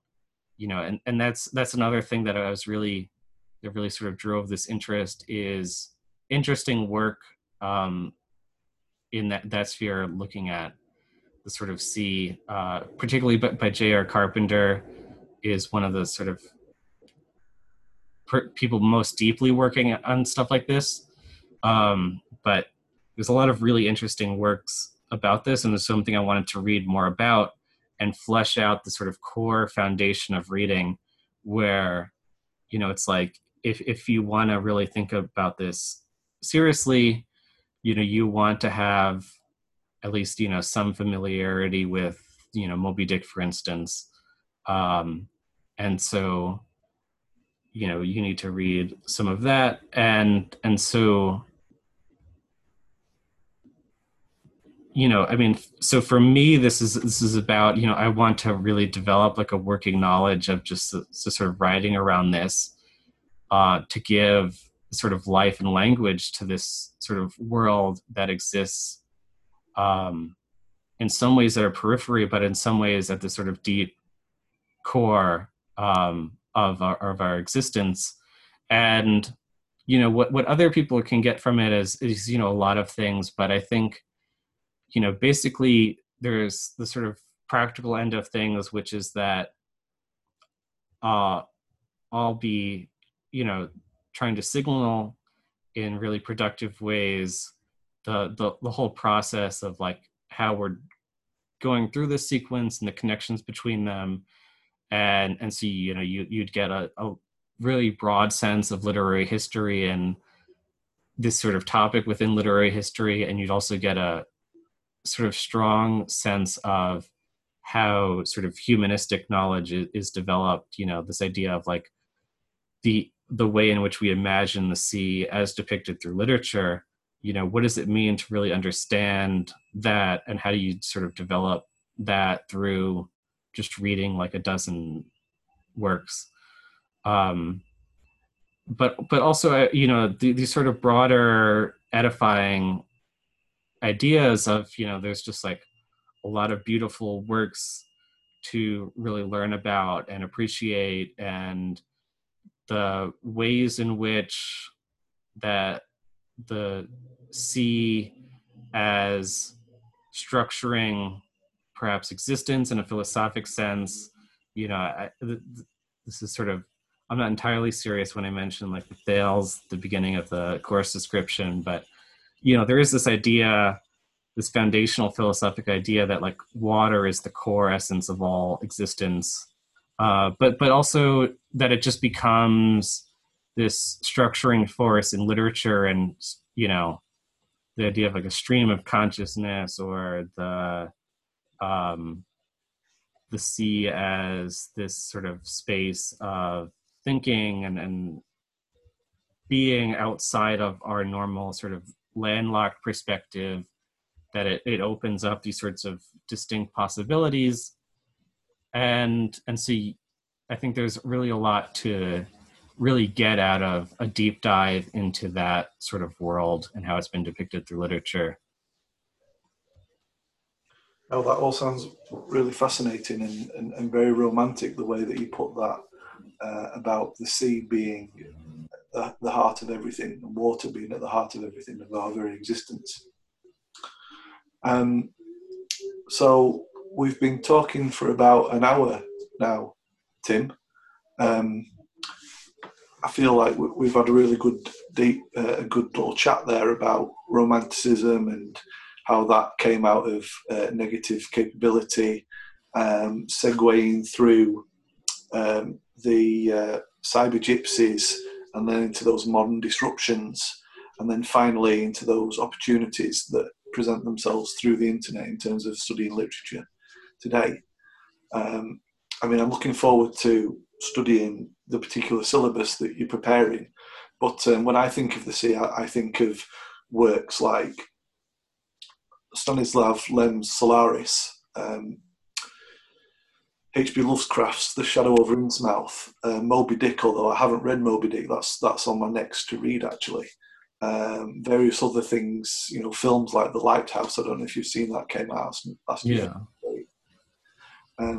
you know, and that's another thing that I was that really sort of drove this interest, is interesting work in that sphere, looking at the sort of sea, particularly by J.R. Carpenter, is one of the sort of people most deeply working on stuff like this. But there's a lot of really interesting works about this, and there's something I wanted to read more about and flesh out the sort of core foundation of reading, where, you know, it's like, if you want to really think about this seriously, you know, you want to have at least, you know, some familiarity with, you know, Moby Dick, for instance. And so, you know, you need to read some of that. And so, you know, I mean, so for me, this is about, you know, I want to really develop like a working knowledge of just the sort of writing around this, to give sort of life and language to this sort of world that exists, in some ways that are periphery, but in some ways at the sort of deep core, of our existence. And, you know, what other people can get from it is, you know, a lot of things, but I think, you know, basically there's the sort of practical end of things, which is that I'll be, you know, trying to signal in really productive ways the whole process of like how we're going through this sequence and the connections between them. And so, you know, you'd get a really broad sense of literary history and this sort of topic within literary history. And you'd also get a sort of strong sense of how sort of humanistic knowledge is developed, you know, this idea of like the way in which we imagine the sea as depicted through literature. You know, what does it mean to really understand that, and how do you sort of develop that through just reading like a dozen works. But also, you know, these sort of broader edifying ideas of, you know, there's just like a lot of beautiful works to really learn about and appreciate, and the ways in which that the sea as structuring perhaps existence in a philosophic sense, you know, this is sort of, I'm not entirely serious when I mention like the Thales, the beginning of the course description, but, you know, there is this idea, this foundational philosophic idea that like water is the core essence of all existence. but also that it just becomes this structuring force in literature, and, you know, the idea of like a stream of consciousness, or the sea as this sort of space of thinking and being outside of our normal sort of landlocked perspective, that it opens up these sorts of distinct possibilities. And so I think there's really a lot to really get out of a deep dive into that sort of world and how it's been depicted through literature. Oh, that all sounds really fascinating and very romantic, the way that you put that, about the sea being the heart of everything, and water being at the heart of everything, of our very existence. So we've been talking for about an hour now, Tim. I feel like we've had a really good, good little chat there about romanticism and how that came out of negative capability, segueing through the cyber gypsies, and then into those modern disruptions, and then finally into those opportunities that present themselves through the internet in terms of studying literature today. I mean, I'm looking forward to studying the particular syllabus that you're preparing, but when I think of the sea, I think of works like Stanislav Lem's Solaris, H.P. Lovecraft's The Shadow Over Innsmouth, Moby Dick, although I haven't read Moby Dick, that's on my next to read, actually. Various other things, you know, films like The Lighthouse, I don't know if you've seen that, came out last year.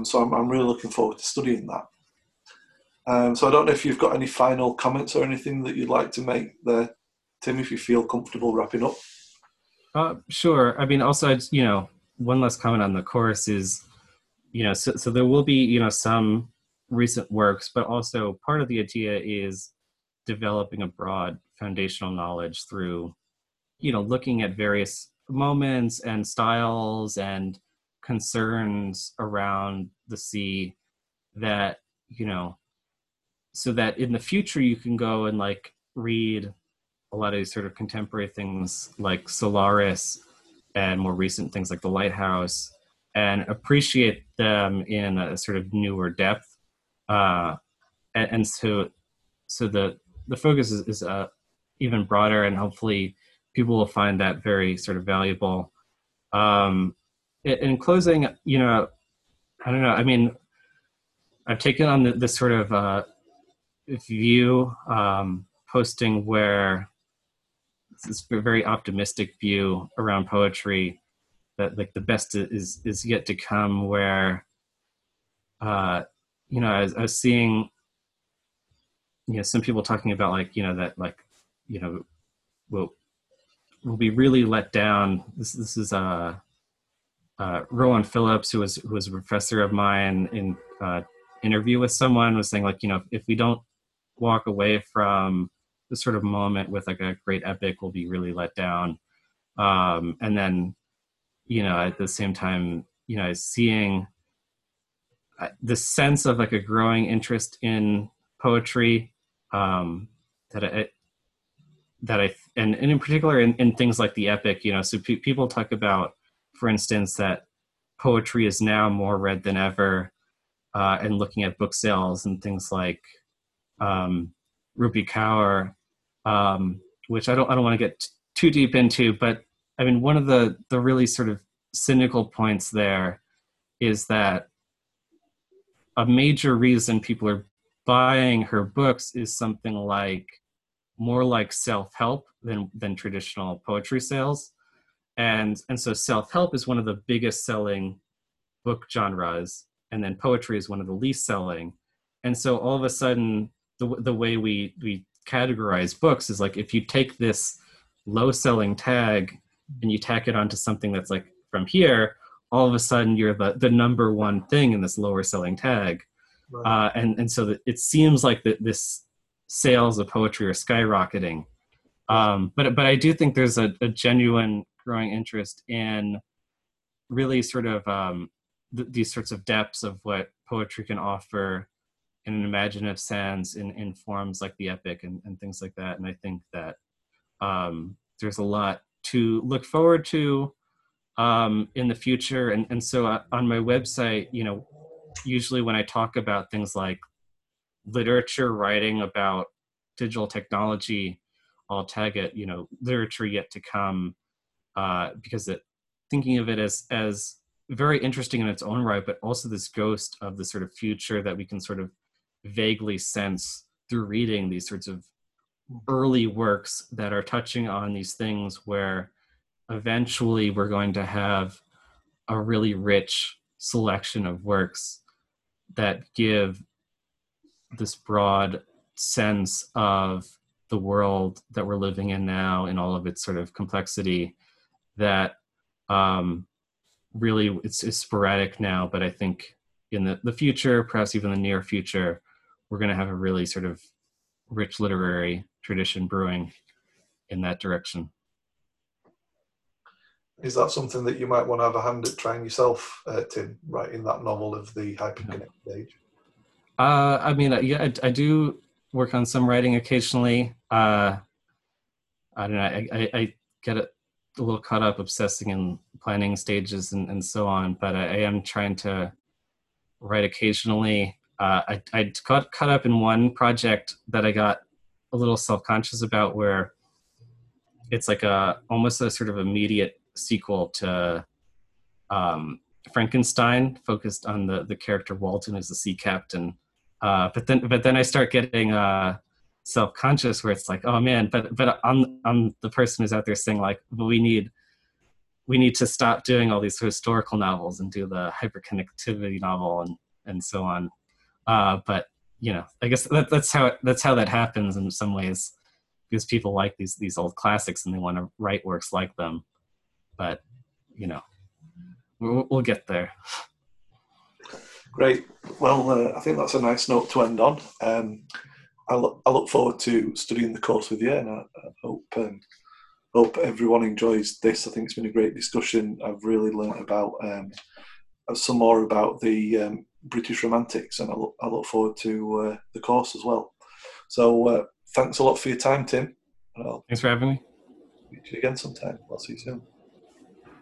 So I'm really looking forward to studying that. So I don't know if you've got any final comments or anything that you'd like to make there, Tim, if you feel comfortable wrapping up. Sure. I mean, also, you know, one last comment on the course is, you know, so there will be, you know, some recent works, but also part of the idea is developing a broad foundational knowledge through, you know, looking at various moments and styles and concerns around the sea, that, you know, so that in the future you can go and like read a lot of these sort of contemporary things like Solaris and more recent things like The Lighthouse, and appreciate them in a sort of newer depth. And so the focus is even broader, and hopefully people will find that very sort of valuable. In closing, you know, I don't know. I mean, I've taken on this sort of view, posting where this very optimistic view around poetry that like the best is yet to come, where, you know, I was seeing, you know, some people talking about like, you know, that like, you know, we'll be really let down. This is Rowan Phillips, who was a professor of mine, in interview with someone, was saying like, you know, if we don't walk away from this sort of moment with like a great epic, we'll be really let down. And then, you know, at the same time, you know, seeing the sense of like a growing interest in poetry, and in particular in things like the epic, you know, so people talk about, for instance, that poetry is now more read than ever, and looking at book sales and things like Rupi Kaur, which I don't want to get too deep into, but I mean, one of the really sort of cynical points there is that a major reason people are buying her books is something like more like self-help than traditional poetry sales. And so self-help is one of the biggest selling book genres, and then poetry is one of the least selling. And so all of a sudden, the way we categorize books is like, if you take this low selling tag and you tack it onto something that's like from here, all of a sudden you're the number one thing in this lower selling tag. Right. And so it seems like that this sales of poetry are skyrocketing. But I do think there's a genuine growing interest in really sort of these sorts of depths of what poetry can offer in an imaginative sense in forms like the epic and things like that. And I think that there's a lot to look forward to in the future. And so on my website, you know, usually when I talk about things like literature, writing about digital technology, I'll tag it, you know, literature yet to come, because thinking of it as very interesting in its own right, but also this ghost of the sort of future that we can sort of vaguely sense through reading these sorts of early works that are touching on these things where eventually we're going to have a really rich selection of works that give this broad sense of the world that we're living in now in all of its sort of complexity that really it's sporadic now, but I think in the future, perhaps even the near future, we're going to have a really sort of rich literary tradition brewing in that direction. Is that something that you might want to have a hand at trying yourself, Tim, writing that novel of the hyperconnected age? I mean, yeah, I do work on some writing occasionally. I don't know, I get a little caught up obsessing in planning stages and so on, but I am trying to write occasionally. I got caught up in one project that I got a little self-conscious about, where it's like almost a sort of immediate sequel to Frankenstein, focused on the character Walton as the sea captain. But then I start getting self-conscious, where it's like, oh man, but I'm the person who's out there saying like, but we need to stop doing all these historical novels and do the hyperconnectivity novel and so on. But you know, I guess that's how that happens in some ways, because people like these old classics and they want to write works like them. But you know, we'll get there. Great. Well, I think that's a nice note to end on. I look forward to studying the course with you, and I hope everyone enjoys this. I think it's been a great discussion. I've really learnt about some more about the British Romantics, and I look forward to the course as well. So thanks a lot for your time, Tim. Thanks for having me. Meet you again sometime. I'll see you soon.